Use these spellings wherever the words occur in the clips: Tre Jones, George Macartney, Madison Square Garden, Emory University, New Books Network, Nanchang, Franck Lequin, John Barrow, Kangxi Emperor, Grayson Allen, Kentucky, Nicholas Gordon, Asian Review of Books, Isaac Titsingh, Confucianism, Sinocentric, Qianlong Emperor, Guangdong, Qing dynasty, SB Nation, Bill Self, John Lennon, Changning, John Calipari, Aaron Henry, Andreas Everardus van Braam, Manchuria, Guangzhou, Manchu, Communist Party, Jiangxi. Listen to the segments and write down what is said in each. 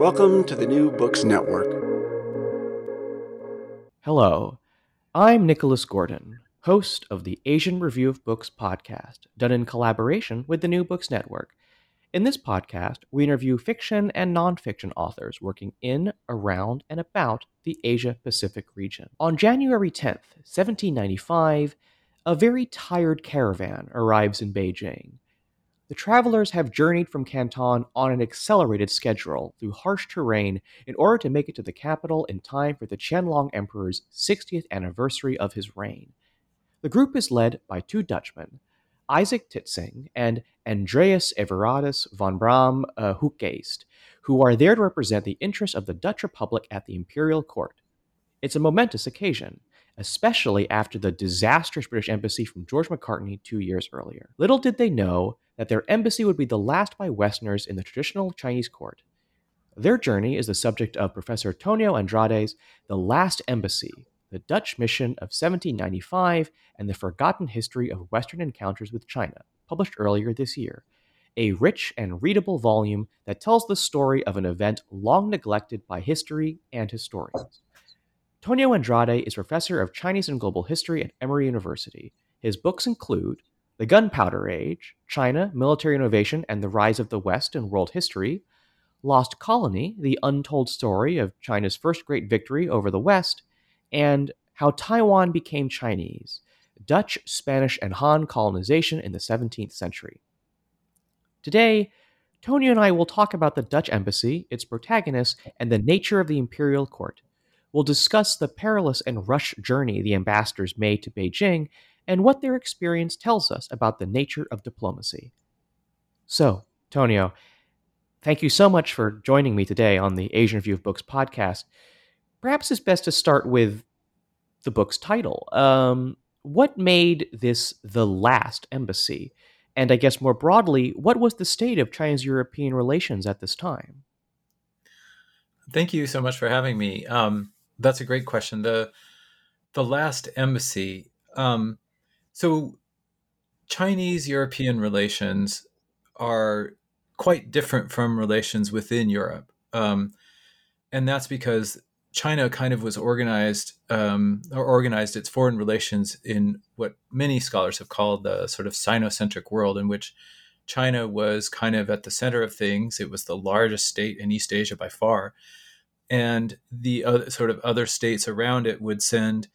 Welcome to the New Books Network. Hello, I'm Nicholas Gordon, host of the Asian Review of Books podcast, done in collaboration with the New Books Network. In this podcast, we interview fiction and nonfiction authors working in, around, and about the Asia-Pacific region. On January 10th, 1795, a very tired caravan arrives in Beijing. The travelers have journeyed from Canton on an accelerated schedule through harsh terrain in order to make it to the capital in time for the Qianlong Emperor's 60th anniversary of his reign. The group is led by two Dutchmen, Isaac Titsingh and Andreas Everardus van Braam who are there to represent the interests of the Dutch Republic at the imperial court. It's a momentous occasion, especially after the disastrous British embassy from George Macartney 2 years earlier. Little did they know that their embassy would be the last by Westerners in the traditional Chinese court. Their journey is the subject of Professor Tonio Andrade's The Last Embassy, The Dutch Mission of 1795, and the Forgotten History of Western Encounters with China, published earlier this year, a rich and readable volume that tells the story of an event long neglected by history and historians. Tonio Andrade is professor of Chinese and Global History at Emory University. His books include The Gunpowder Age, China, Military Innovation, and the Rise of the West in World History, Lost Colony, the Untold Story of China's First Great Victory over the West, and How Taiwan Became Chinese, Dutch, Spanish, and Han Colonization in the 17th Century. Today, Tonio and I will talk about the Dutch embassy, its protagonists, and the nature of the imperial court. We'll discuss the perilous and rushed journey the ambassadors made to Beijing and what their experience tells us about the nature of diplomacy. So, Tonio, thank you so much for joining me today on the Asian Review of Books podcast. Perhaps it's best to start with the book's title. What made this The Last Embassy? And I guess more broadly, what was the state of China's European relations at this time? Thank you so much for having me. That's a great question. The Last Embassy. So Chinese-European relations are quite different from relations within Europe. And that's because China kind of was organized organized its foreign relations in what many scholars have called the sort of Sinocentric world, in which China was kind of at the center of things. It was the largest state in East Asia by far. And the other states around it would send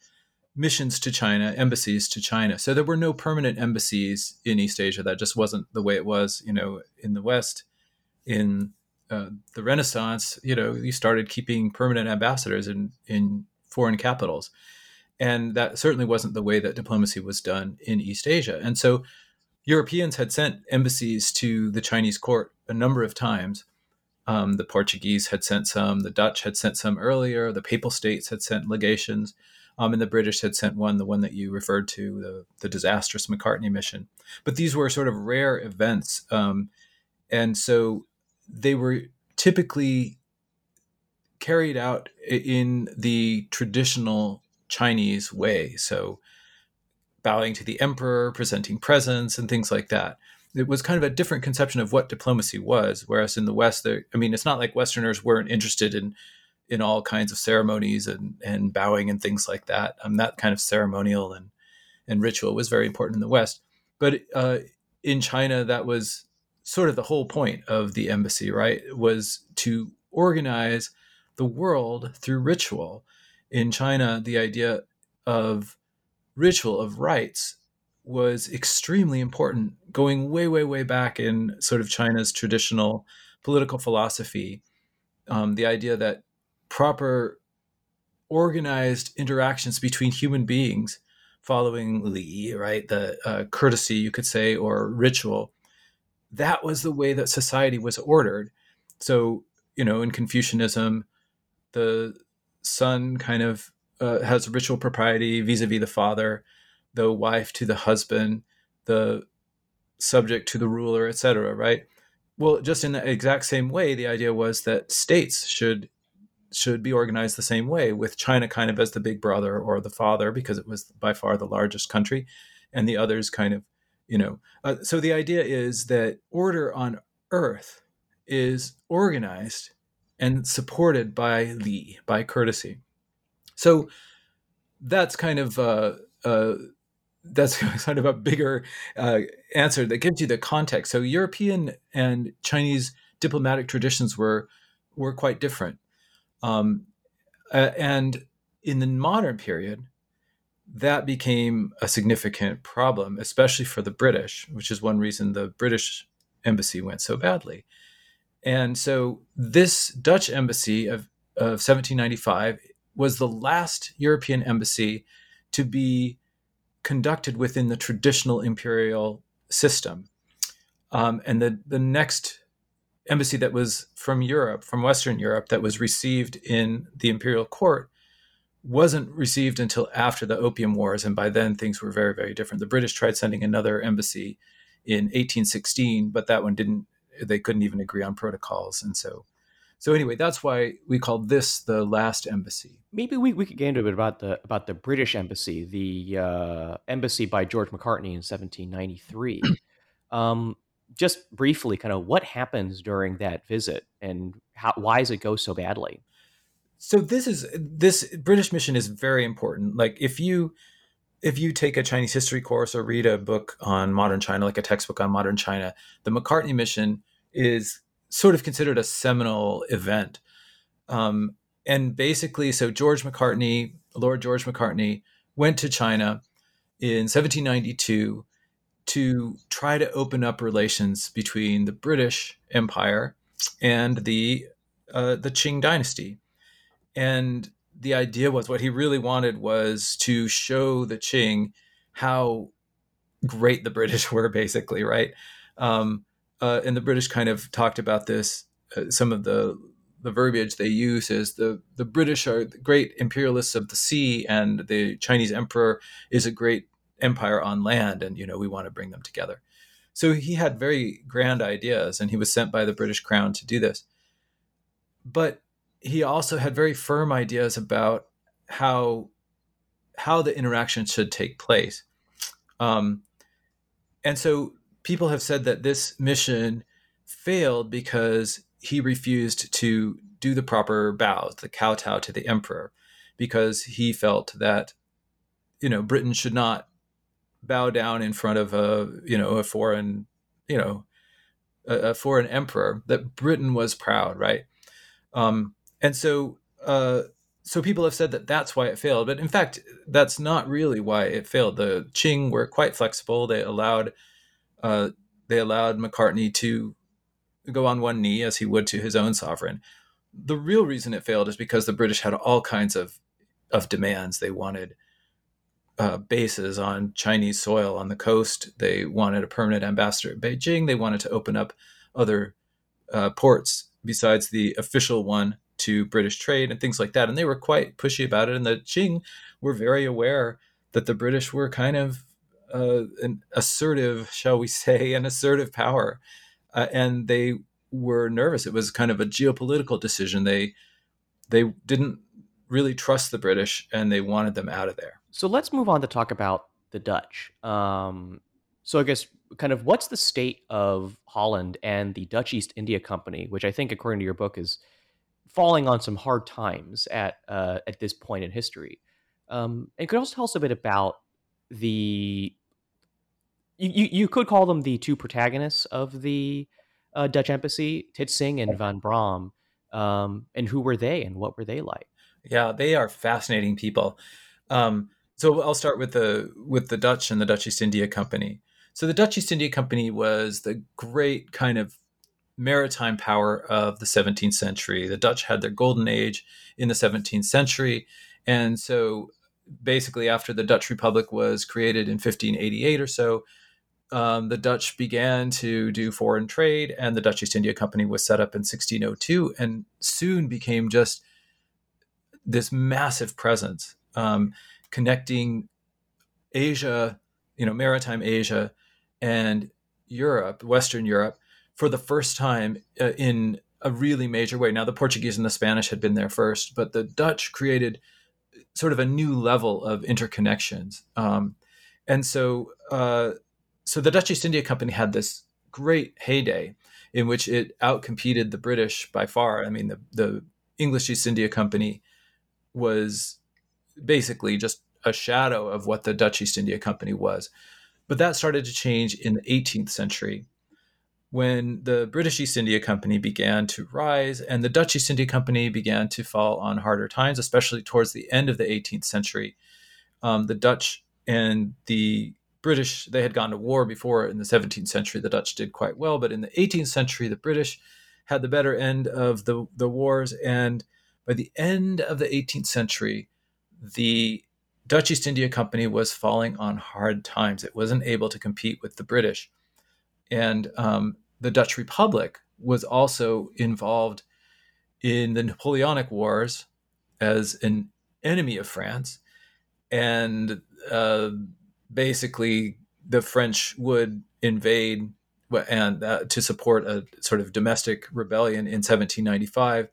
missions to China, embassies to China. So there were no permanent embassies in East Asia. That just wasn't the way it was, in the West. In the Renaissance, you started keeping permanent ambassadors in foreign capitals. And that certainly wasn't the way that diplomacy was done in East Asia. And so Europeans had sent embassies to the Chinese court a number of times. The Portuguese had sent some, the Dutch had sent some earlier, the Papal States had sent legations. And the British had sent the one that you referred to, the disastrous Macartney mission. But these were sort of rare events. And so they were typically carried out in the traditional Chinese way. So bowing to the emperor, presenting presents, and things like that. It was kind of a different conception of what diplomacy was, whereas in the West, it's not like Westerners weren't interested in all kinds of ceremonies and bowing and things like that. That kind of ceremonial and ritual was very important in the West. But in China, that was sort of the whole point of the embassy, right? Was to organize the world through ritual. In China, the idea of ritual, of rites, was extremely important, going way, way, way back in sort of China's traditional political philosophy. The idea that proper organized interactions between human beings following Li, right, the courtesy, you could say, or ritual, that was the way that society was ordered. So, in Confucianism, the son kind of has ritual propriety vis-a-vis the father, the wife to the husband, the subject to the ruler, etc., right? Well, just in the exact same way, the idea was that states should be organized the same way, with China kind of as the big brother or the father, because it was by far the largest country, and the others kind of, so the idea is that order on earth is organized and supported by Li, by courtesy. So that's kind of a bigger answer that gives you the context. So European and Chinese diplomatic traditions were quite different. And in the modern period, that became a significant problem, especially for the British, which is one reason the British embassy went so badly. And so this Dutch embassy of 1795 was the last European embassy to be conducted within the traditional imperial system. And the next embassy that was from Europe, from Western Europe, that was received in the imperial court wasn't received until after the Opium Wars. And by then, things were very, very different. The British tried sending another embassy in 1816, but that one they couldn't even agree on protocols. And so anyway, that's why we call this the last embassy. Maybe we could get into a bit about the British embassy, the embassy by George Macartney in 1793. Just briefly, kind of what happens during that visit, and why does it go so badly? So this British mission is very important. Like if you take a Chinese history course or read a book on modern China, like a textbook on modern China, the Macartney mission is sort of considered a seminal event. And basically, so Lord George Macartney went to China in 1792 to try to open up relations between the British Empire and the Qing dynasty. And the idea was, what he really wanted was to show the Qing how great the British were, basically, right? And the British kind of talked about this. Some of the verbiage they use is the British are the great imperialists of the sea, and the Chinese emperor is a great empire on land, and we want to bring them together. So he had very grand ideas, and he was sent by the British crown to do this. But he also had very firm ideas about how the interaction should take place. And so people have said that this mission failed because he refused to do the proper bows, the kowtow to the emperor, because he felt that, Britain should not bow down in front of a foreign emperor, that Britain was proud, right? So people have said that that's why it failed. But in fact, that's not really why it failed. The Qing were quite flexible. They allowed Macartney to go on one knee as he would to his own sovereign. The real reason it failed is because the British had all kinds of demands. They wanted bases on Chinese soil on the coast. They wanted a permanent ambassador at Beijing. They wanted to open up other ports besides the official one to British trade and things like that. And they were quite pushy about it. And the Qing were very aware that the British were kind of an assertive power. And they were nervous. It was kind of a geopolitical decision. They they didn't really trust the British and they wanted them out of there. So let's move on to talk about the Dutch. So I guess kind of what's the state of Holland and the Dutch East India Company, which I think, according to your book, is falling on some hard times at this point in history. And could also tell us a bit about the, you could call them the two protagonists of the Dutch embassy, Titsingh and Van Braam, and who were they and what were they like? Yeah, they are fascinating people. So I'll start with the Dutch and the Dutch East India Company. So the Dutch East India Company was the great kind of maritime power of the 17th century. The Dutch had their golden age in the 17th century. And so basically after the Dutch Republic was created in 1588 or so, the Dutch began to do foreign trade, and the Dutch East India Company was set up in 1602 and soon became just this massive presence, connecting Asia, maritime Asia and Europe, Western Europe, for the first time in a really major way. Now, the Portuguese and the Spanish had been there first, but the Dutch created sort of a new level of interconnections. So the Dutch East India Company had this great heyday in which it outcompeted the British by far. I mean, the English East India Company was basically just a shadow of what the Dutch East India Company was. But that started to change in the 18th century when the British East India Company began to rise and the Dutch East India Company began to fall on harder times, especially towards the end of the 18th century. The Dutch and the British, they had gone to war before in the 17th century. The Dutch did quite well, but in the 18th century, the British had the better end of the wars. And by the end of the 18th century, the Dutch East India Company was falling on hard times. It wasn't able to compete with the British. And the Dutch Republic was also involved in the Napoleonic Wars as an enemy of France. And basically, the French would invade and to support a sort of domestic rebellion in 1795.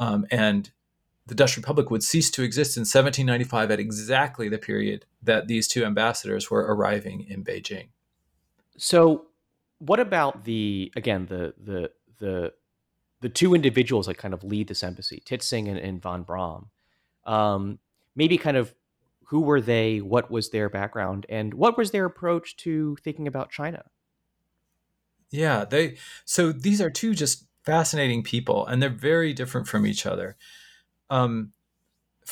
And the Dutch Republic would cease to exist in 1795 at exactly the period that these two ambassadors were arriving in Beijing. So what about the two individuals that kind of lead this embassy, Titsingh and Van Braam? Maybe kind of who were they, what was their background, and what was their approach to thinking about China? Yeah, so these are two just fascinating people, and they're very different from each other. Van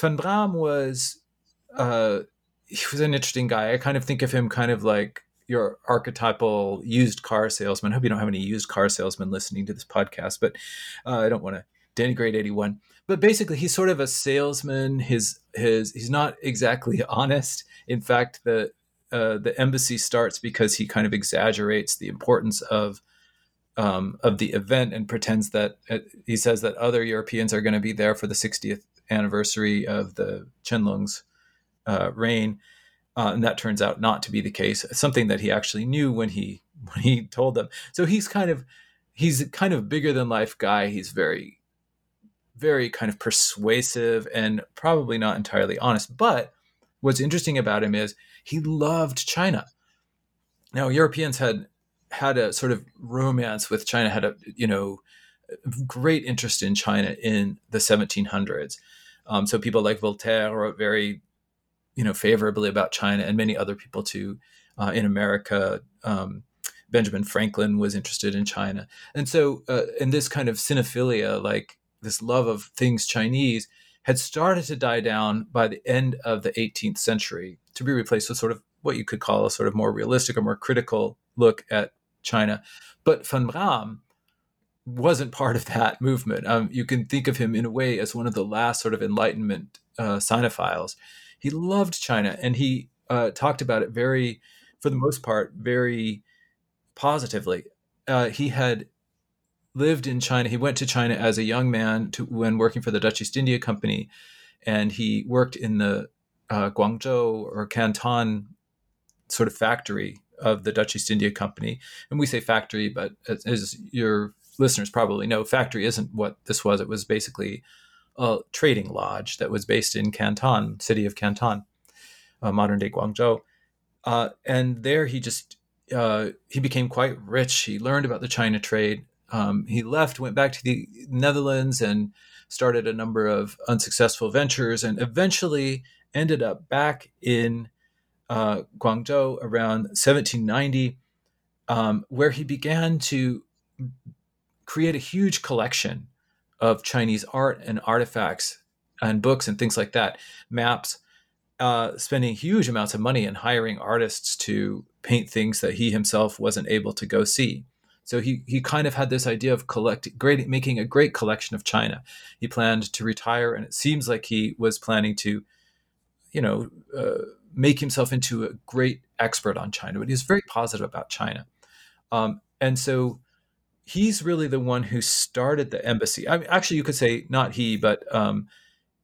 Braam was an interesting guy. I kind of think of him kind of like your archetypal used car salesman. I hope you don't have any used car salesmen listening to this podcast, but I don't want to denigrate anyone. But basically, he's sort of a salesman. He's not exactly honest. In fact, the embassy starts because he kind of exaggerates the importance of the event and pretends that he says that other Europeans are going to be there for the 60th anniversary of the Qianlong's reign. And that turns out not to be the case. It's something that he actually knew when he told them. So he's kind of bigger than life guy. He's very, very kind of persuasive and probably not entirely honest. But what's interesting about him is he loved China. Now, Europeans had a sort of romance with China, had a, great interest in China in the 1700s. So people like Voltaire wrote very, favorably about China, and many other people too in America. Benjamin Franklin was interested in China. And so, and this kind of cinephilia, like this love of things Chinese, had started to die down by the end of the 18th century to be replaced with sort of what you could call a sort of more realistic or more critical look at China. But Van Braam wasn't part of that movement. You can think of him in a way as one of the last sort of Enlightenment Sinophiles. He loved China, and he talked about it very, for the most part, very positively. He had lived in China. He went to China as a young man when working for the Dutch East India Company, and he worked in the Guangzhou or Canton sort of factory of the Dutch East India Company. And we say factory, but as your listeners probably know, factory isn't what this was. It was basically trading lodge that was based in Canton, city of Canton, modern-day Guangzhou. And there he just, he became quite rich. He learned about the China trade. He left, went back to the Netherlands and started a number of unsuccessful ventures and eventually ended up back in Guangzhou around 1790, where he began to create a huge collection of Chinese art and artifacts and books and things like that, maps, spending huge amounts of money and hiring artists to paint things that he himself wasn't able to go see. So he kind of had this idea of making a great collection of China. He planned to retire, and it seems like he was planning to, make himself into a great expert on China. But he was very positive about China. And so he's really the one who started the embassy. I mean, actually, you could say not he, but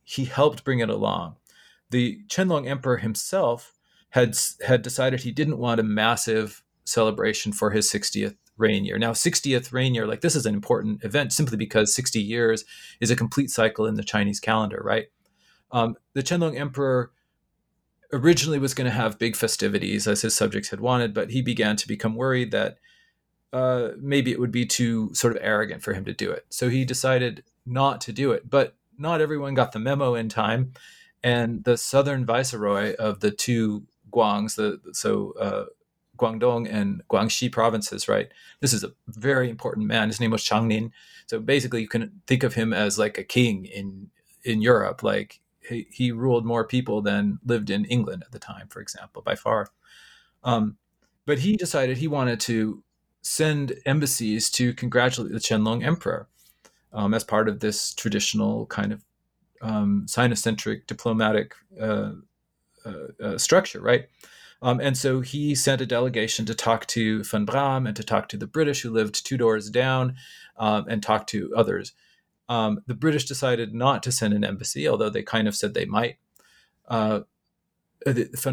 he helped bring it along. The Qianlong Emperor himself had decided he didn't want a massive celebration for his 60th reign year. Now, 60th reign year, like this is an important event simply because 60 years is a complete cycle in the Chinese calendar, right? The Qianlong Emperor originally was going to have big festivities as his subjects had wanted, but he began to become worried that maybe it would be too sort of arrogant for him to do it. So he decided not to do it, but not everyone got the memo in time. And the southern viceroy of the two Guangs, Guangdong and Guangxi provinces, right? This is a very important man. His name was Changning. So basically you can think of him as like a king in Europe. Like he ruled more people than lived in England at the time, for example, by far. But he decided he wanted to send embassies to congratulate the Qianlong Emperor as part of this traditional kind of Sinocentric diplomatic structure, right? And so he sent a delegation to talk to Van Braam and to talk to the British who lived two doors down and talk to others. The British decided not to send an embassy, although they kind of said they might. Van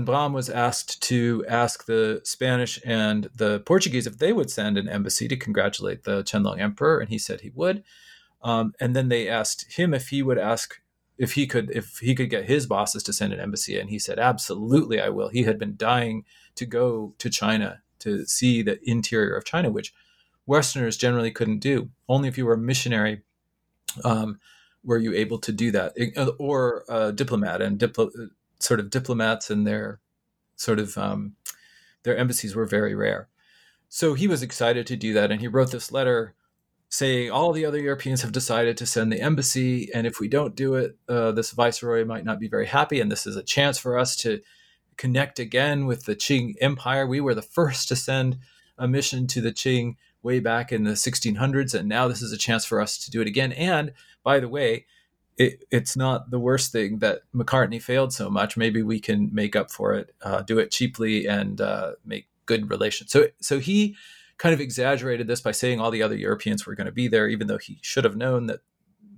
Braam was asked to ask the Spanish and the Portuguese if they would send an embassy to congratulate the Qianlong Emperor, and he said he would. And then they asked him if he would ask if he could get his bosses to send an embassy, and he said, "Absolutely, I will." He had been dying to go to China to see the interior of China, which Westerners generally couldn't do. Only if you were a missionary were you able to do that, or a diplomat. And sort of diplomats and their sort of their embassies were very rare. So he was excited to do that, and he wrote this letter saying all the other Europeans have decided to send the embassy, and if we don't do it, this viceroy might not be very happy, and this is a chance for us to connect again with the Qing Empire. We were the first to send a mission to the Qing way back in the 1600s, and now this is a chance for us to do it again. And by the way, it's not the worst thing that Macartney failed so much. Maybe we can make up for it, do it cheaply, and make good relations. So he kind of exaggerated this by saying all the other Europeans were going to be there, even though he should have known that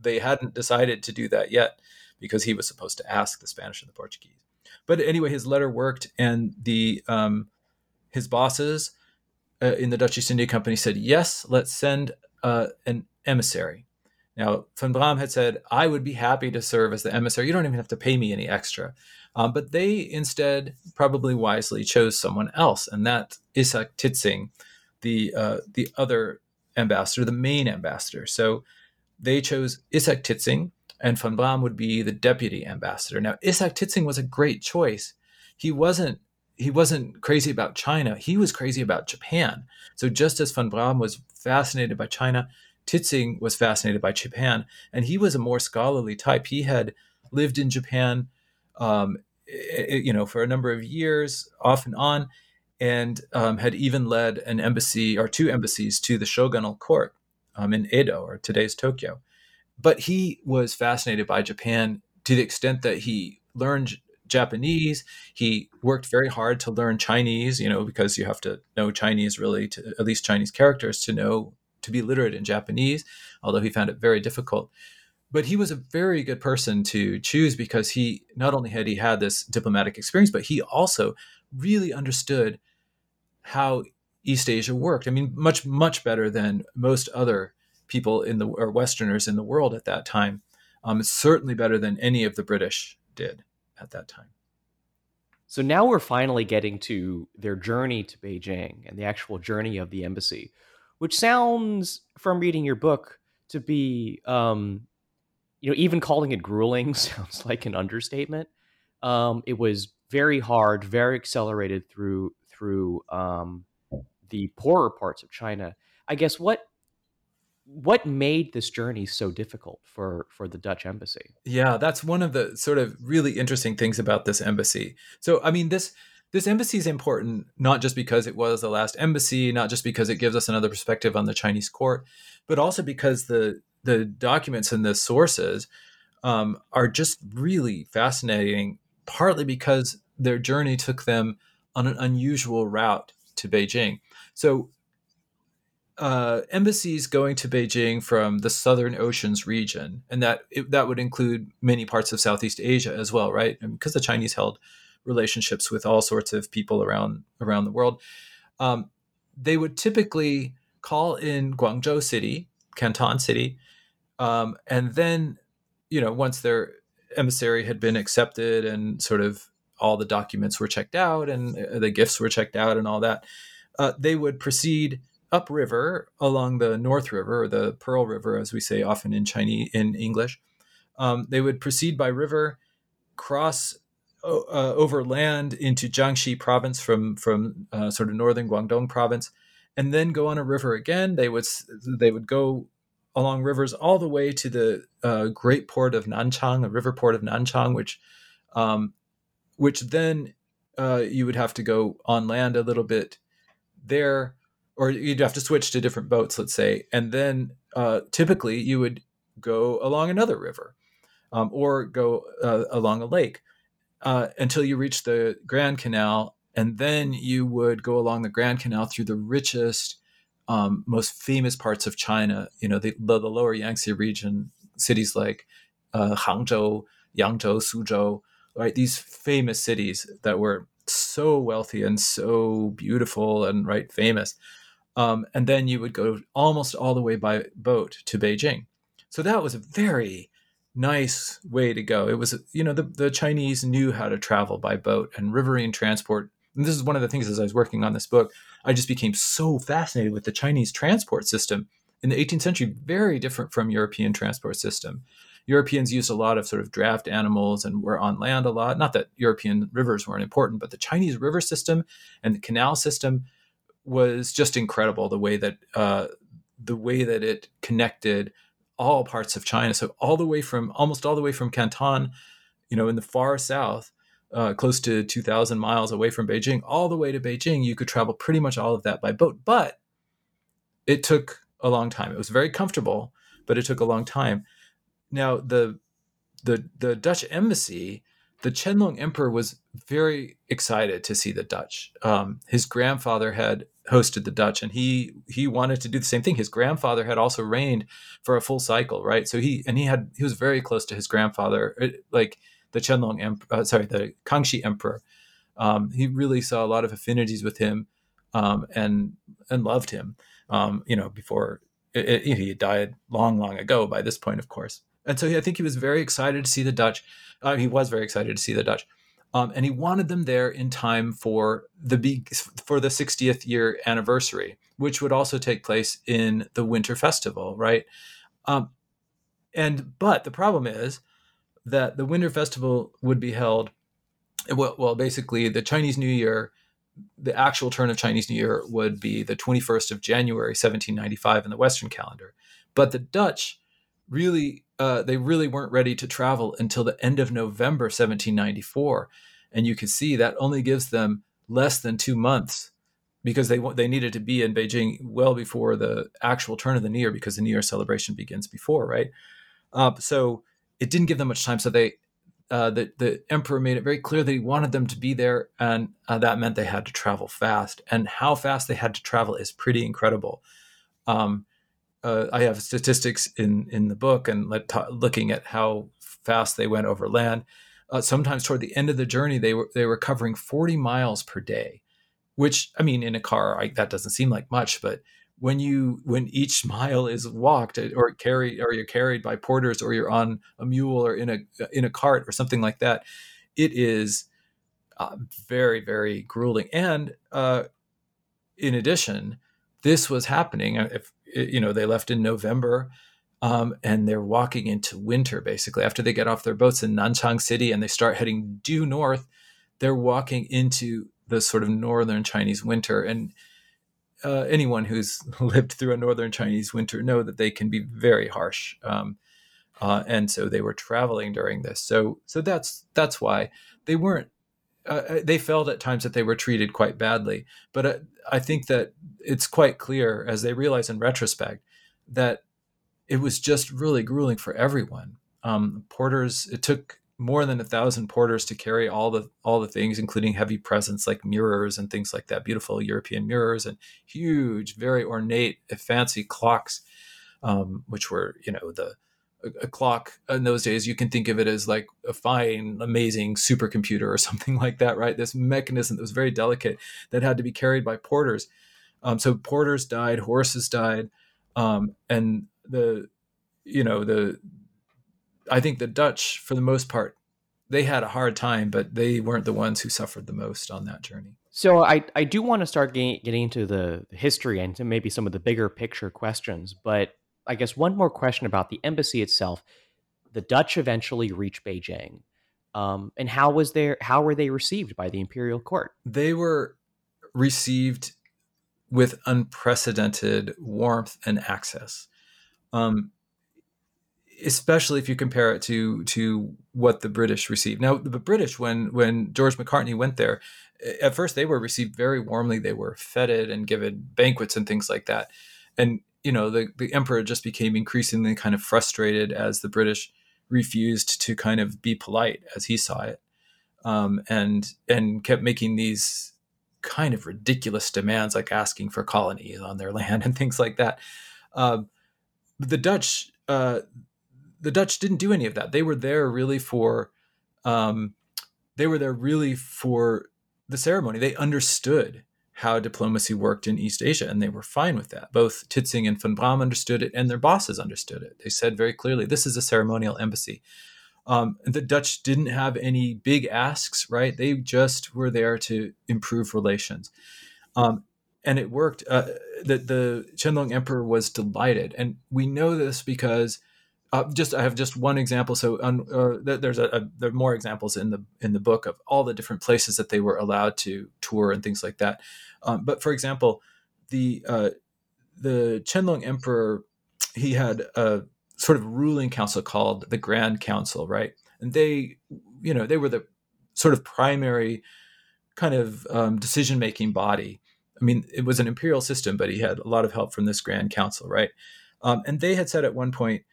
they hadn't decided to do that yet, because he was supposed to ask the Spanish and the Portuguese. But anyway, his letter worked, and the his bosses in the Dutch East India Company said, yes, let's send an emissary. Now, Van Braam had said, I would be happy to serve as the emissary. You don't even have to pay me any extra. But they instead probably wisely chose someone else, and that Isaac Titsingh, the other ambassador, the main ambassador. So they chose Isaac Titsingh, and Van Braam would be the deputy ambassador. Now, Isaac Titsingh was a great choice. He wasn't crazy about China. He was crazy about Japan. So just as Van Braam was fascinated by China, Titsingh was fascinated by Japan, and he was a more scholarly type. He had lived in Japan, for a number of years, off and on, and had even led an embassy or two embassies to the shogunal court in Edo, or today's Tokyo. But he was fascinated by Japan to the extent that he learned Japanese. He worked very hard to learn Chinese, because you have to know Chinese really, to at least Chinese characters, to be literate in Japanese, although he found it very difficult. But he was a very good person to choose because he not only had he had this diplomatic experience, but he also really understood how East Asia worked. I mean, much, much better than most other people or Westerners in the world at that time. certainly better than any of the British did at that time. So now we're finally getting to their journey to Beijing and the actual journey of the embassy, which sounds, from reading your book, to be, even calling it grueling sounds like an understatement. It was very hard, very accelerated through the poorer parts of China. I guess what made this journey so difficult for the Dutch embassy? Yeah, that's one of the sort of really interesting things about this embassy. So, I mean, this embassy is important, not just because it was the last embassy, not just because it gives us another perspective on the Chinese court, but also because the documents and the sources are just really fascinating, partly because their journey took them on an unusual route to Beijing. So embassies going to Beijing from the Southern Oceans region, and that would include many parts of Southeast Asia as well, right? And because the Chinese held relationships with all sorts of people around the world, they would typically call in Guangzhou City, Canton City, and then, once their emissary had been accepted and sort of all the documents were checked out and the gifts were checked out and all that, they would proceed upriver along the North River, or the Pearl River, as we say often in English. They would proceed by river, cross over land into Jiangxi province from sort of northern Guangdong province, and then go on a river again. They would go along rivers all the way to the great port of Nanchang, a river port of Nanchang, which then you would have to go on land a little bit there, or you'd have to switch to different boats, let's say. And then typically you would go along another river or go along a lake until you reach the Grand Canal. And then you would go along the Grand Canal through the richest, most famous parts of China, the lower Yangtze region, cities like Hangzhou, Yangzhou, Suzhou, right? These famous cities that were so wealthy and so beautiful and famous. And then you would go almost all the way by boat to Beijing. So that was a very nice way to go. It was, the Chinese knew how to travel by boat and riverine transport. And this is one of the things, as I was working on this book, I just became so fascinated with the Chinese transport system in the 18th century, very different from European transport system. Europeans used a lot of sort of draft animals and were on land a lot. Not that European rivers weren't important, but the Chinese river system and the canal system was just incredible. The way that it connected all parts of China, so almost all the way from Canton, in the far south, close to 2,000 miles away from Beijing, all the way to Beijing, you could travel pretty much all of that by boat. But it took a long time. It was very comfortable, but it took a long time. Now, the Dutch embassy, the Qianlong Emperor was very excited to see the Dutch. His grandfather had hosted the Dutch, and he wanted to do the same thing. His grandfather had also reigned for a full cycle, right? So he was very close to his grandfather, like the Qianlong Emperor, the Kangxi Emperor. He really saw a lot of affinities with him, and loved him. Before he died long ago by this point, of course. And so I think he was very excited to see the Dutch. He was very excited to see the Dutch. And he wanted them there in time for the 60th year anniversary, which would also take place in the Winter Festival, right? But the problem is that the Winter Festival would be held, basically the Chinese New Year, the actual turn of Chinese New Year would be the 21st of January, 1795 in the Western calendar. But the Dutch really weren't ready to travel until the end of November 1794, and you can see that only gives them less than 2 months, because they needed to be in Beijing well before the actual turn of the New Year, because the New Year celebration begins before, right? So it didn't give them much time. So the emperor made it very clear that he wanted them to be there, and that meant they had to travel fast. And how fast they had to travel is pretty incredible. I have statistics in the book and looking at how fast they went over land. Sometimes toward the end of the journey, they were covering 40 miles per day, which, in a car, that doesn't seem like much, but when each mile is walked or carried, or you're carried by porters, or you're on a mule or in a cart or something like that, it is very, very grueling. And in addition, this was happening. If you know, they left in November, and they're walking into winter basically. After they get off their boats in Nanchang City and they start heading due north, they're walking into the sort of northern Chinese winter. And anyone who's lived through a northern Chinese winter know that they can be very harsh. And so they were traveling during this. So that's why they weren't. They felt at times that they were treated quite badly. But I think that it's quite clear, as they realize in retrospect, that it was just really grueling for everyone. Porters, it took more than 1,000 porters to carry all the things, including heavy presents like mirrors and things like that, beautiful European mirrors and huge, very ornate, fancy clocks, which were, you know, a clock in those days, you can think of it as like a fine, amazing supercomputer or something like that, right? This mechanism that was very delicate that had to be carried by porters. So porters died, horses died. And I think the Dutch, for the most part, they had a hard time, but they weren't the ones who suffered the most on that journey. So I do want to start getting into the history and to maybe some of the bigger picture questions, but I guess one more question about the embassy itself. The Dutch eventually reached Beijing, and how were they received by the imperial court? They were received with unprecedented warmth and access, especially if you compare it to what the British received. Now, the British, when George Macartney went there, at first they were received very warmly. They were feted and given banquets and things like that, and you know, the emperor just became increasingly kind of frustrated as the British refused to kind of be polite as he saw it, and kept making these kind of ridiculous demands, like asking for colonies on their land and things like that. The Dutch didn't do any of that. They were there really for the ceremony. They understood how diplomacy worked in East Asia, and they were fine with that. Both Titsingh and Van Braam understood it, and their bosses understood it. They said very clearly, this is a ceremonial embassy. The Dutch didn't have any big asks, right? They just were there to improve relations. And it worked. The Qianlong Emperor was delighted. And we know this because I have just one example. So there are more examples in the book of all the different places that they were allowed to tour and things like that. But for example, the Qianlong Emperor, he had a sort of ruling council called the Grand Council, right? And they were the sort of primary kind of decision-making body. I mean, it was an imperial system, but he had a lot of help from this Grand Council, right? And they had said at one point,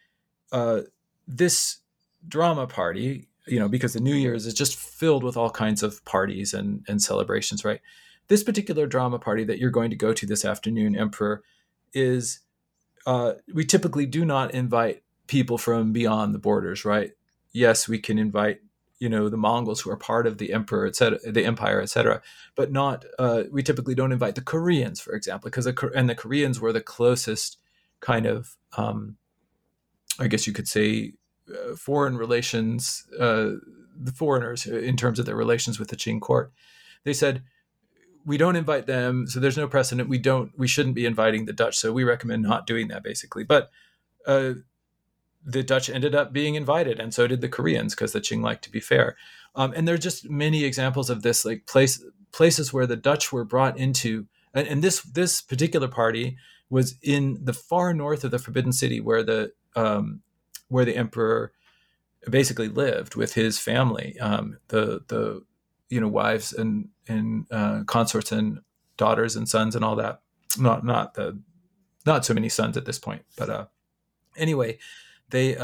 this drama party, you know, because the New Year's is just filled with all kinds of parties and celebrations, right? This particular drama party that you're going to go to this afternoon, Emperor, is, we typically do not invite people from beyond the borders, right? Yes, we can invite, you know, the Mongols who are part of the emperor, et cetera, the empire, et cetera, but not, we typically don't invite the Koreans, for example, because the Koreans were the closest kind of, I guess you could say, foreign relations, the foreigners in terms of their relations with the Qing court. They said, we don't invite them, so there's no precedent. We shouldn't be inviting the Dutch, so we recommend not doing that, basically. But the Dutch ended up being invited, and so did the Koreans, because the Qing liked to be fair. And there are just many examples of this, like places where the Dutch were brought into, and this particular party was in the far north of the Forbidden City, where the emperor basically lived with his family, the you know, wives and consorts and daughters and sons and all that. Not so many sons at this point, but anyway, they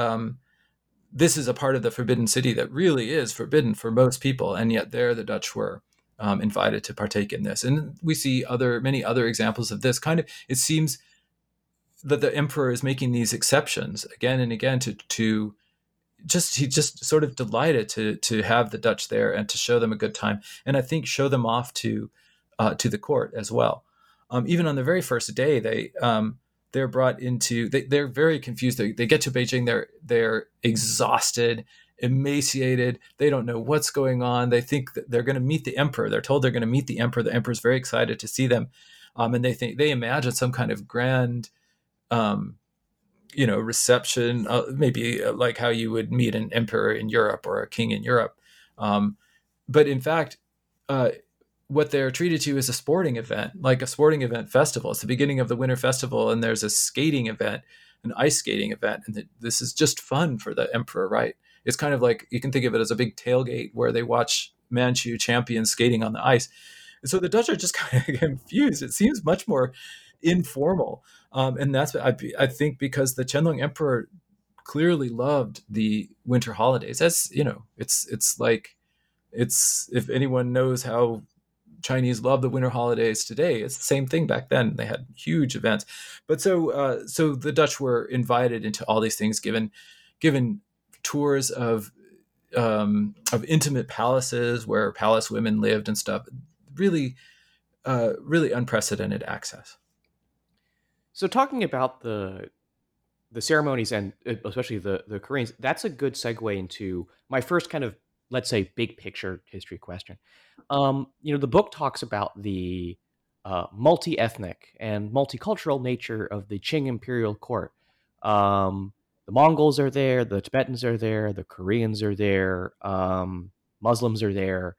this is a part of the Forbidden City that really is forbidden for most people, and yet there the Dutch were invited to partake in this. And we see many other examples of this kind of. It seems that the emperor is making these exceptions again and again to just sort of delighted to have the Dutch there and to show them a good time. And I think show them off to the court as well. Even on the very first day, they're brought into, they're very confused. They get to Beijing, they're exhausted, emaciated. They don't know what's going on. They think that they're going to meet the emperor. They're told they're going to meet the emperor. The emperor's very excited to see them. And they think, they imagine some kind of grand, reception, maybe like how you would meet an emperor in Europe or a king in Europe. But in fact, what they're treated to is a sporting event, like a sporting event festival. It's the beginning of the winter festival, and there's a skating event, an ice skating event. And this is just fun for the emperor, right? It's kind of like, you can think of it as a big tailgate where they watch Manchu champions skating on the ice. And so the Dutch are just kind of confused. It seems much more informal. And that's what I think, because the Qianlong Emperor clearly loved the winter holidays. That's, if anyone knows how Chinese love the winter holidays today, it's the same thing back then. They had huge events. But so the Dutch were invited into all these things, given tours of intimate palaces where palace women lived and stuff. Really unprecedented access. So talking about the ceremonies and especially the Koreans, that's a good segue into my first kind of, let's say, big picture history question. The book talks about the multi-ethnic and multicultural nature of the Qing imperial court. The Mongols are there, the Tibetans are there, the Koreans are there, Muslims are there.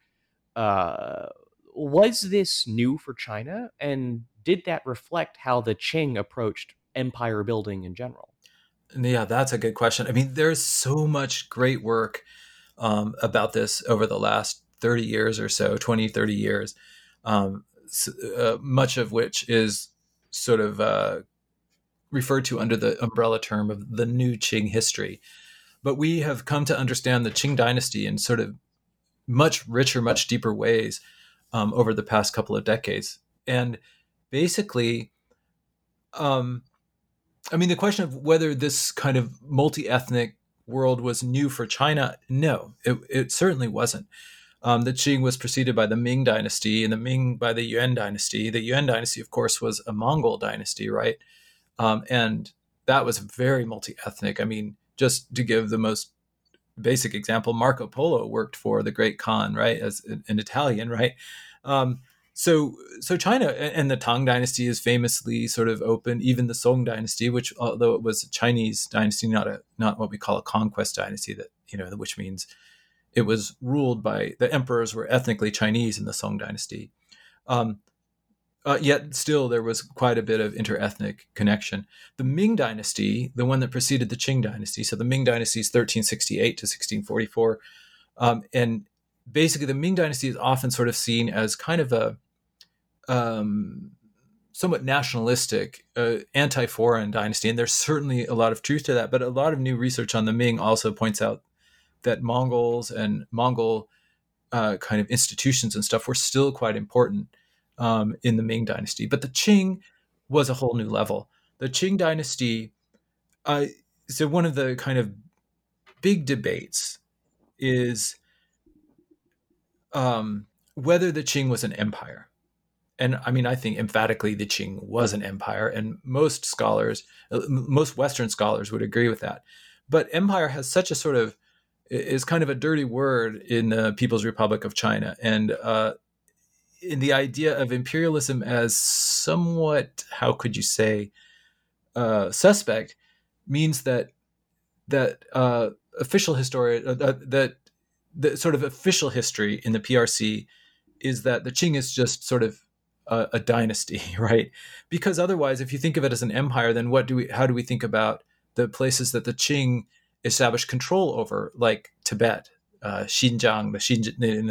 Was this new for China? And did that reflect how the Qing approached empire building in general? Yeah, that's a good question. I mean, there's so much great work about this over the last 30 years or so, 20, 30 years, much of which is sort of referred to under the umbrella term of the new Qing history. But we have come to understand the Qing dynasty in sort of much richer, much deeper ways over the past couple of decades. And basically, the question of whether this kind of multi-ethnic world was new for China, no, it certainly wasn't. The Qing was preceded by the Ming dynasty, and the Ming by the Yuan dynasty. The Yuan dynasty, of course, was a Mongol dynasty, right? And that was very multi-ethnic. I mean, just to give the most basic example, Marco Polo worked for the Great Khan, right, as an Italian, right? So China and the Tang dynasty is famously sort of open. Even the Song dynasty, which although it was a Chinese dynasty, not what we call a conquest dynasty, that which means it was ruled by the emperors were ethnically Chinese in the Song dynasty. Yet still there was quite a bit of interethnic connection. The Ming dynasty, the one that preceded the Qing dynasty, so the Ming dynasty is 1368 to 1644. And basically the Ming dynasty is often sort of seen as kind of a somewhat nationalistic, anti-foreign dynasty. And there's certainly a lot of truth to that, but a lot of new research on the Ming also points out that Mongols and Mongol kind of institutions and stuff were still quite important in the Ming dynasty. But the Qing was a whole new level. The Qing dynasty, so one of the kind of big debates is whether the Qing was an empire. And I mean, I think emphatically the Qing was an empire, and most scholars, most Western scholars would agree with that. But empire has such a sort of, is kind of a dirty word in the People's Republic of China. And, in the idea of imperialism as somewhat, how could you say, suspect, means that official historian, that the sort of official history in the PRC is that the Qing is just sort of a dynasty, right? Because otherwise, if you think of it as an empire, then how do we think about the places that the Qing established control over, like Tibet? Xinjiang,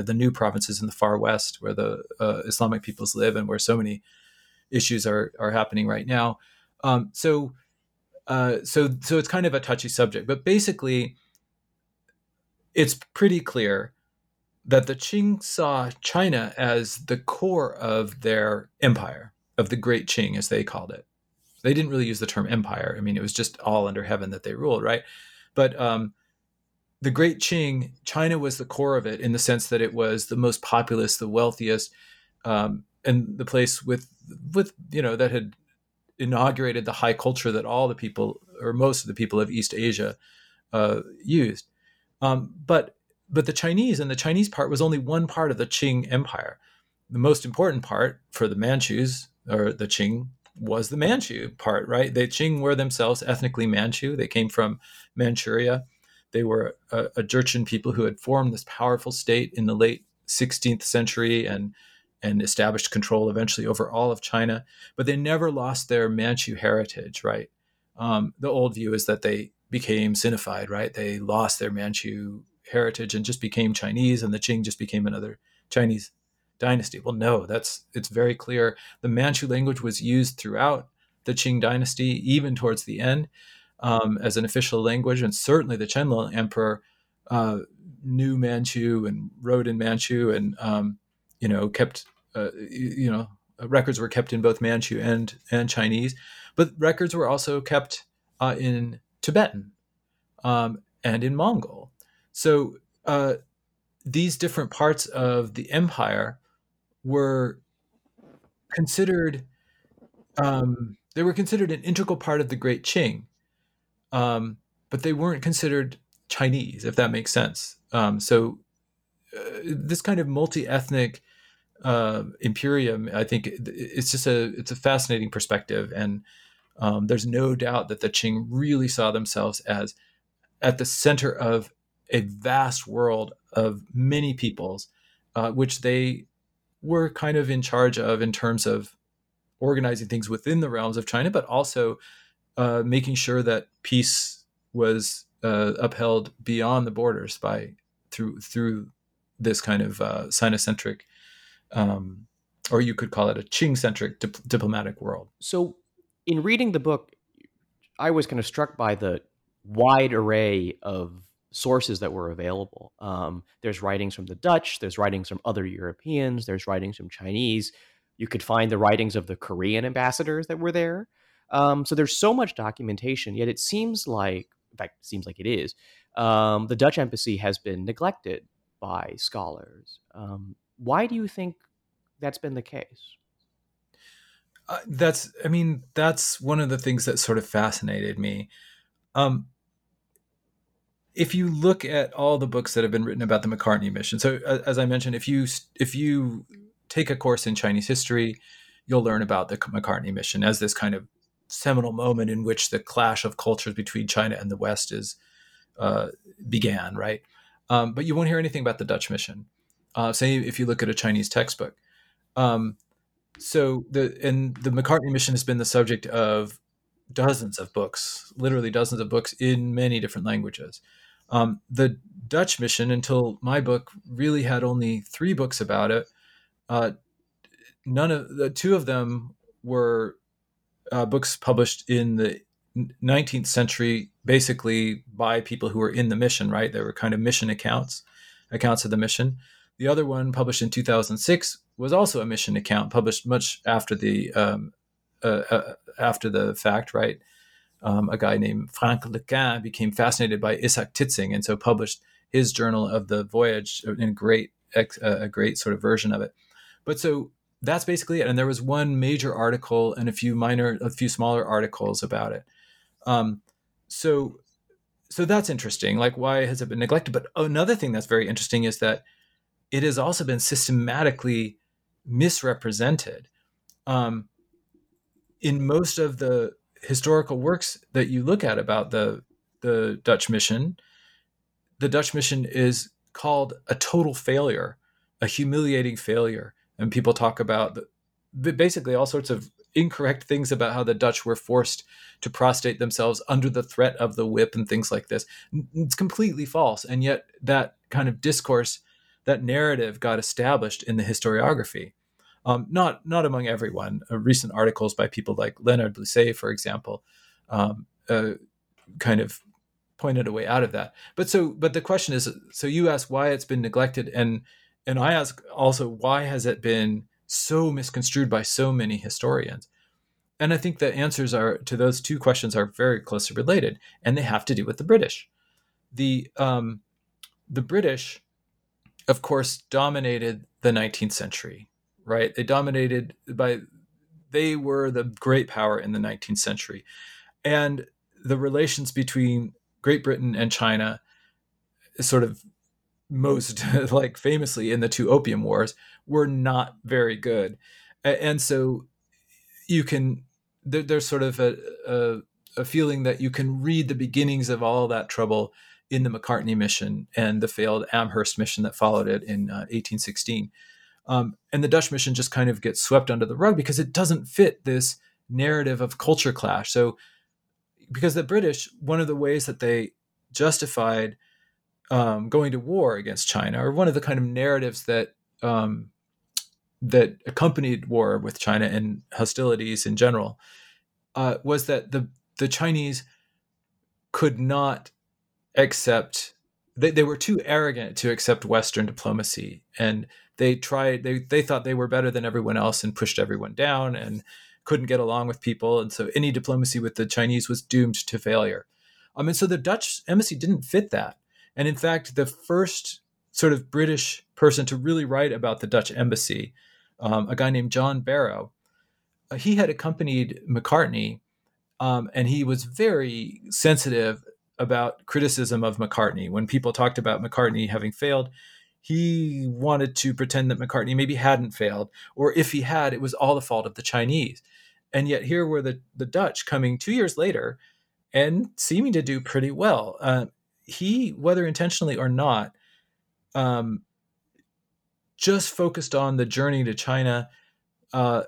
the new provinces in the far west where the Islamic peoples live and where so many issues are happening right now. So it's kind of a touchy subject, but basically it's pretty clear that the Qing saw China as the core of their empire, of the Great Qing, as they called it. They didn't really use the term empire. I mean, it was just all under heaven that they ruled, right? But the Great Qing, China was the core of it in the sense that it was the most populous, the wealthiest, and the place with you know that had inaugurated the high culture that all the people or most of the people of East Asia used. But the Chinese and the Chinese part was only one part of the Qing Empire. The most important part for the Manchus or the Qing was the Manchu part, right? The Qing were themselves ethnically Manchu. They came from Manchuria. They were a Jurchen people who had formed this powerful state in the late 16th century and established control eventually over all of China. But they never lost their Manchu heritage, right? The old view is that they became Sinified, right? They lost their Manchu heritage and just became Chinese, and the Qing just became another Chinese dynasty. Well, no, it's very clear. The Manchu language was used throughout the Qing dynasty, even towards the end, as an official language. And certainly the Qianlong Emperor knew Manchu and wrote in Manchu and, kept, records were kept in both Manchu and Chinese, but records were also kept in Tibetan and in Mongol. So these different parts of the empire were considered, an integral part of the Great Qing, but they weren't considered Chinese, if that makes sense. This kind of multi-ethnic imperium, I think it's a fascinating perspective. And there's no doubt that the Qing really saw themselves as at the center of a vast world of many peoples, which they were kind of in charge of in terms of organizing things within the realms of China, but also making sure that peace was upheld beyond the borders through this kind of Sino-centric, or you could call it a Qing-centric diplomatic world. So in reading the book, I was kind of struck by the wide array of sources that were available. There's writings from the Dutch, there's writings from other Europeans, there's writings from Chinese. You could find the writings of the Korean ambassadors that were there. So there's so much documentation, yet it seems like, in fact, it seems like it is, the Dutch embassy has been neglected by scholars. Why do you think that's been the case? That's one of the things that sort of fascinated me. If you look at all the books that have been written about the Macartney mission, so as I mentioned, if you take a course in Chinese history, you'll learn about the Macartney mission as this kind of seminal moment in which the clash of cultures between China and the West began, right? But you won't hear anything about the Dutch mission, say if you look at a Chinese textbook. So the Macartney mission has been the subject of dozens of books, literally dozens of books in many different languages. The Dutch mission, until my book, really had only 3 books about it. Two of them were books published in the 19th century, basically by people who were in the mission, right? They were kind of mission accounts of the mission. The other one, published in 2006, was also a mission account, published much after the fact, right? A guy named Franck Lequin became fascinated by Isaac Titsingh, and so published his journal of the voyage in a great sort of version of it. But so that's basically it. And there was one major article and a few smaller articles about it. So that's interesting. Like, why has it been neglected? But another thing that's very interesting is that it has also been systematically misrepresented. In most of the historical works that you look at about the Dutch mission, the Dutch mission is called a total failure, a humiliating failure. And people talk about basically all sorts of incorrect things about how the Dutch were forced to prostrate themselves under the threat of the whip and things like this. It's completely false. And yet that kind of discourse, that narrative got established in the historiography. Not among everyone. Recent articles by people like Leonard Blusset, for example, kind of pointed a way out of that. But the question is, so you ask why it's been neglected, and I ask also, why has it been so misconstrued by so many historians? And I think the answers to those 2 questions are very closely related, and they have to do with the British. The British, of course, dominated the 19th century. right? They dominated by, they were the great power in the 19th century. And the relations between Great Britain and China sort of most like famously in the two Opium Wars were not very good. And so you can, there's sort of a feeling that you can read the beginnings of all that trouble in the Macartney mission and the failed Amherst mission that followed it in 1816. And the Dutch mission just kind of gets swept under the rug because it doesn't fit this narrative of culture clash. So because the British, one of the ways that they justified going to war against China, or one of the kind of narratives that that accompanied war with China and hostilities in general, was that the Chinese could not accept, they were too arrogant to accept Western diplomacy, and they tried, they thought they were better than everyone else and pushed everyone down and couldn't get along with people, and so any diplomacy with the Chinese was doomed to failure. And so the Dutch embassy didn't fit that. And in fact, the first sort of British person to really write about the Dutch embassy, a guy named John Barrow, he had accompanied Macartney, and he was very sensitive about criticism of Macartney. When people talked about Macartney having failed, he wanted to pretend that Macartney maybe hadn't failed, or if he had, it was all the fault of the Chinese. And yet here were the Dutch coming 2 years later and seeming to do pretty well. He, whether intentionally or not, just focused on the journey to China. The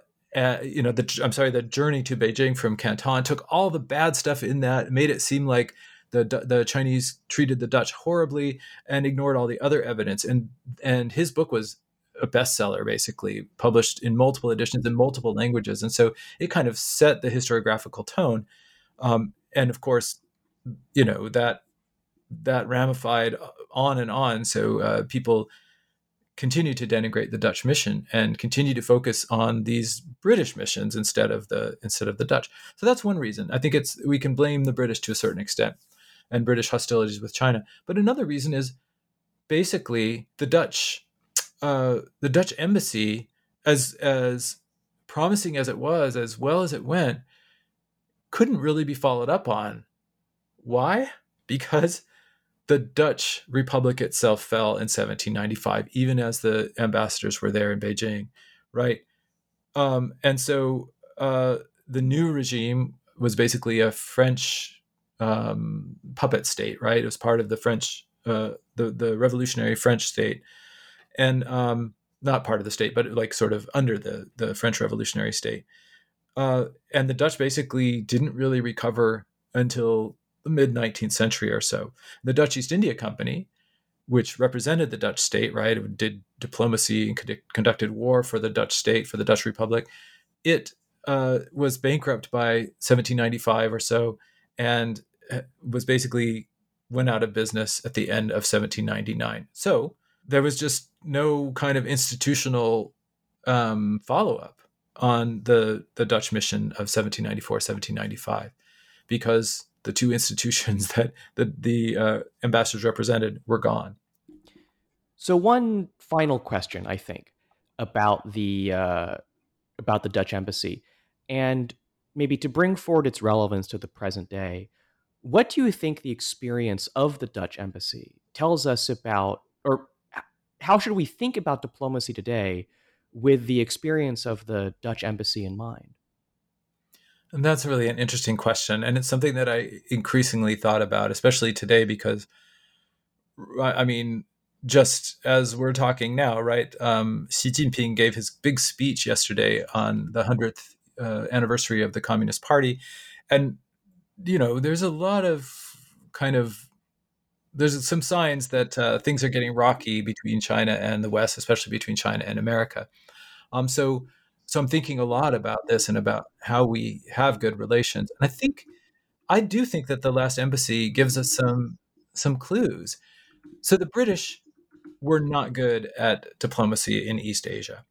journey to Beijing from Canton, took all the bad stuff in that, made it seem like the Chinese treated the Dutch horribly, and ignored all the other evidence. And his book was a bestseller, basically published in multiple editions in multiple languages. And so it kind of set the historiographical tone. And of course, you know, that ramified on and on. So people continue to denigrate the Dutch mission and continue to focus on these British missions instead of the Dutch. So that's one reason. I think we can blame the British to a certain extent and British hostilities with China. But another reason is basically the Dutch embassy, as promising as it was, as well as it went, couldn't really be followed up on. Why? Because the Dutch Republic itself fell in 1795, even as the ambassadors were there in Beijing, right? And so the new regime was basically a French puppet state, right? It was part of the French, the revolutionary French state, and not part of the state, but like sort of under the French revolutionary state. And the Dutch basically didn't really recover until the mid-19th century or so. The Dutch East India Company, which represented the Dutch state, right, it did diplomacy and conducted war for the Dutch state, for the Dutch Republic, it was bankrupt by 1795 or so, and was basically went out of business at the end of 1799. So there was just no kind of institutional follow-up on the Dutch mission of 1794, 1795, because the two institutions that the ambassadors represented were gone. So one final question, I think, about the Dutch embassy, and maybe to bring forward its relevance to the present day, what do you think the experience of the Dutch embassy tells us about, or how should we think about diplomacy today with the experience of the Dutch embassy in mind? And that's really an interesting question. And it's something that I increasingly thought about, especially today, because, I mean, just as we're talking now, right, Xi Jinping gave his big speech yesterday on the 100th anniversary of the Communist Party. And, you know, there's a lot of there's some signs that things are getting rocky between China and the West, especially between China and America. So I'm thinking a lot about this and about how we have good relations. And I do think that the last embassy gives us some clues. So the British were not good at diplomacy in East Asia.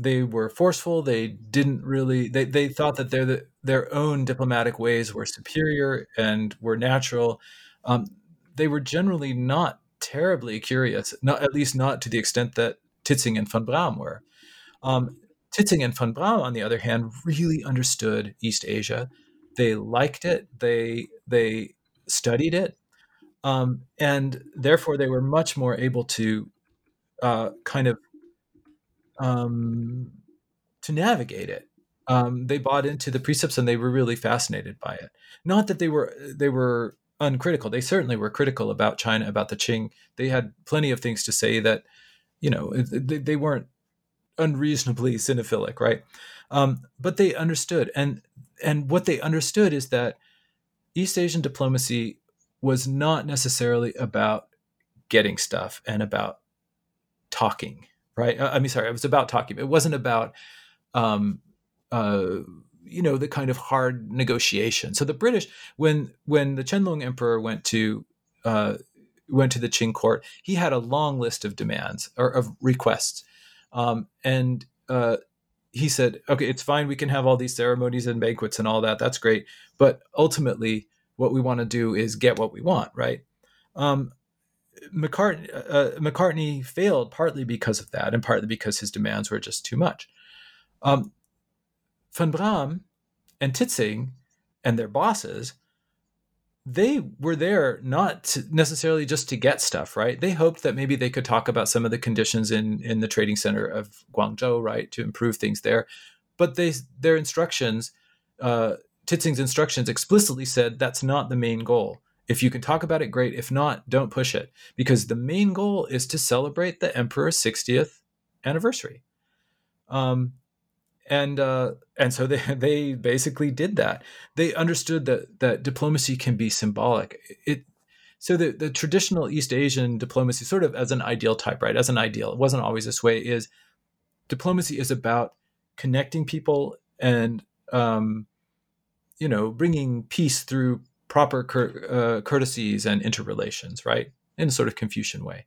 They were forceful. They didn't really, they thought that their own diplomatic ways were superior and were natural. They were generally not terribly curious, at least not to the extent that Titsingh and van Braam were. Titsingh and van Braam, on the other hand, really understood East Asia. They liked it. They studied it. And therefore, they were much more able to to navigate it. They bought into the precepts and they were really fascinated by it. Not that they were uncritical. They certainly were critical about China, about the Qing. They had plenty of things to say that, they weren't unreasonably cynophilic, right? But they understood. And what they understood is that East Asian diplomacy was not necessarily about getting stuff and about talking, right? It was about talking. It wasn't about, the kind of hard negotiation. So the British, when the Qianlong Emperor went to the Qing court, he had a long list of demands or of requests. He said, okay, it's fine. We can have all these ceremonies and banquets and all that. That's great. But ultimately what we want to do is get what we want. Right. Macartney failed partly because of that and partly because his demands were just too much. Van Braam and Titsing and their bosses, they were there not to necessarily just to get stuff, right? They hoped that maybe they could talk about some of the conditions in the trading center of Guangzhou, right, to improve things there. But their instructions, Titsing's instructions explicitly said that's not the main goal. If you can talk about it, great. If not, don't push it. Because the main goal is to celebrate the emperor's 60th anniversary. And so they basically did that. They understood that diplomacy can be symbolic. So the traditional East Asian diplomacy, sort of as an ideal type, right? As an ideal, it wasn't always this way, is diplomacy is about connecting people and, bringing peace through proper courtesies and interrelations, right? In a sort of Confucian way.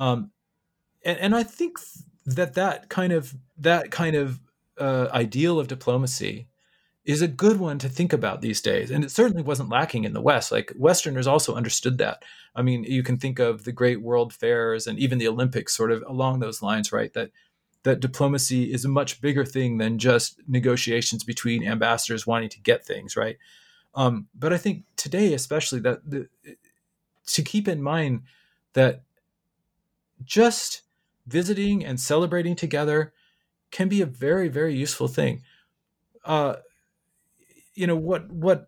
And I think that kind of ideal of diplomacy is a good one to think about these days. And it certainly wasn't lacking in the West. Like Westerners also understood that. I mean, you can think of the great world fairs and even the Olympics sort of along those lines, right? That diplomacy is a much bigger thing than just negotiations between ambassadors wanting to get things, right? But I think today, especially, to keep in mind that just visiting and celebrating together can be a very, very useful thing. What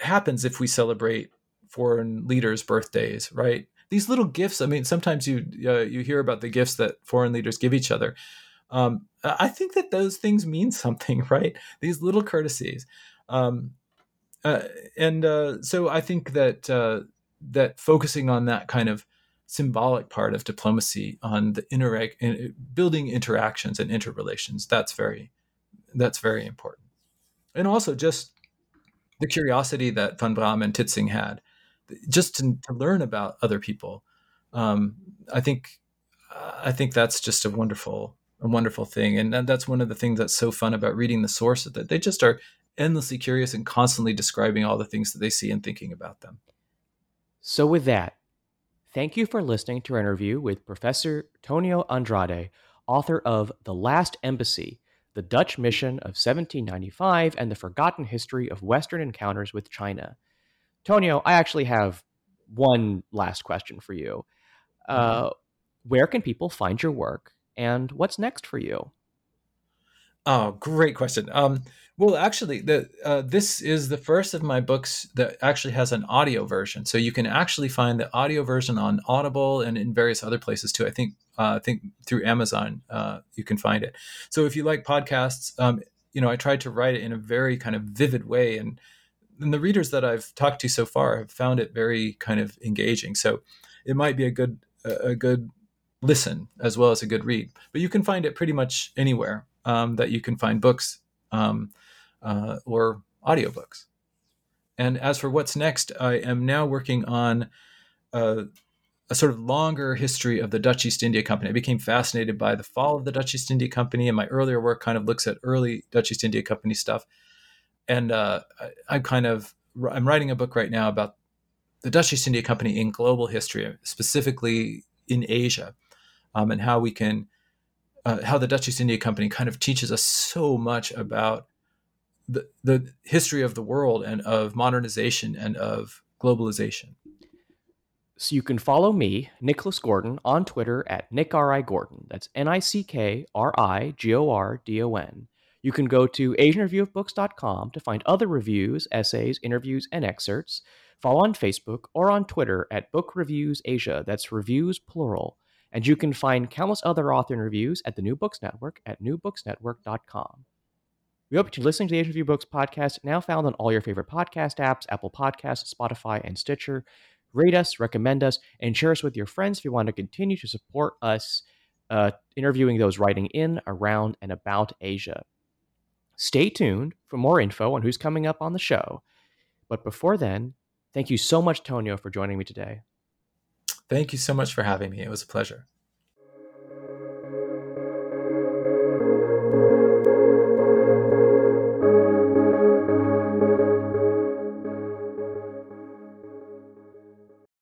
happens if we celebrate foreign leaders' birthdays, right? These little gifts. I mean, sometimes you hear about the gifts that foreign leaders give each other. I think that those things mean something, right? These little courtesies. So I think that focusing on that kind of symbolic part of diplomacy, on the building interactions and interrelations, that's very important. And also just the curiosity that van Braam and Titsing had, just to learn about other people. I think that's just a wonderful thing, and that's one of the things that's so fun about reading the sources, that they just are endlessly curious and constantly describing all the things that they see and thinking about them. So with that, thank you for listening to our interview with Professor Tonio Andrade, author of The Last Embassy, The Dutch Mission of 1795 and the Forgotten History of Western Encounters with China. Tonio, I actually have one last question for you. Where can people find your work, and what's next for you? Oh, great question. Well, actually, this is the first of my books that actually has an audio version. So you can actually find the audio version on Audible and in various other places too. I think through Amazon, you can find it. So if you like podcasts, I tried to write it in a very kind of vivid way. And the readers that I've talked to so far have found it very kind of engaging. So it might be a good listen as well as a good read. But you can find it pretty much anywhere that you can find books or audiobooks. And as for what's next, I am now working on a sort of longer history of the Dutch East India Company. I became fascinated by the fall of the Dutch East India Company, and my earlier work kind of looks at early Dutch East India Company stuff. And I'm writing a book right now about the Dutch East India Company in global history, specifically in Asia, and how we can how the Dutch East India Company kind of teaches us so much about the history of the world and of modernization and of globalization. So you can follow me, Nicholas Gordon, on Twitter at @NickRIGordon. That's NickRigordon. You can go to AsianReviewOfBooks.com to find other reviews, essays, interviews, and excerpts. Follow on Facebook or on Twitter at @BookReviewsAsia. That's reviews plural. And you can find countless other author interviews at the New Books Network at newbooksnetwork.com. We hope you're listening to the Asian Review of Books podcast, now found on all your favorite podcast apps, Apple Podcasts, Spotify, and Stitcher. Rate us, recommend us, and share us with your friends if you want to continue to support us interviewing those writing in, around, and about Asia. Stay tuned for more info on who's coming up on the show. But before then, thank you so much, Tonio, for joining me today. Thank you so much for having me. It was a pleasure.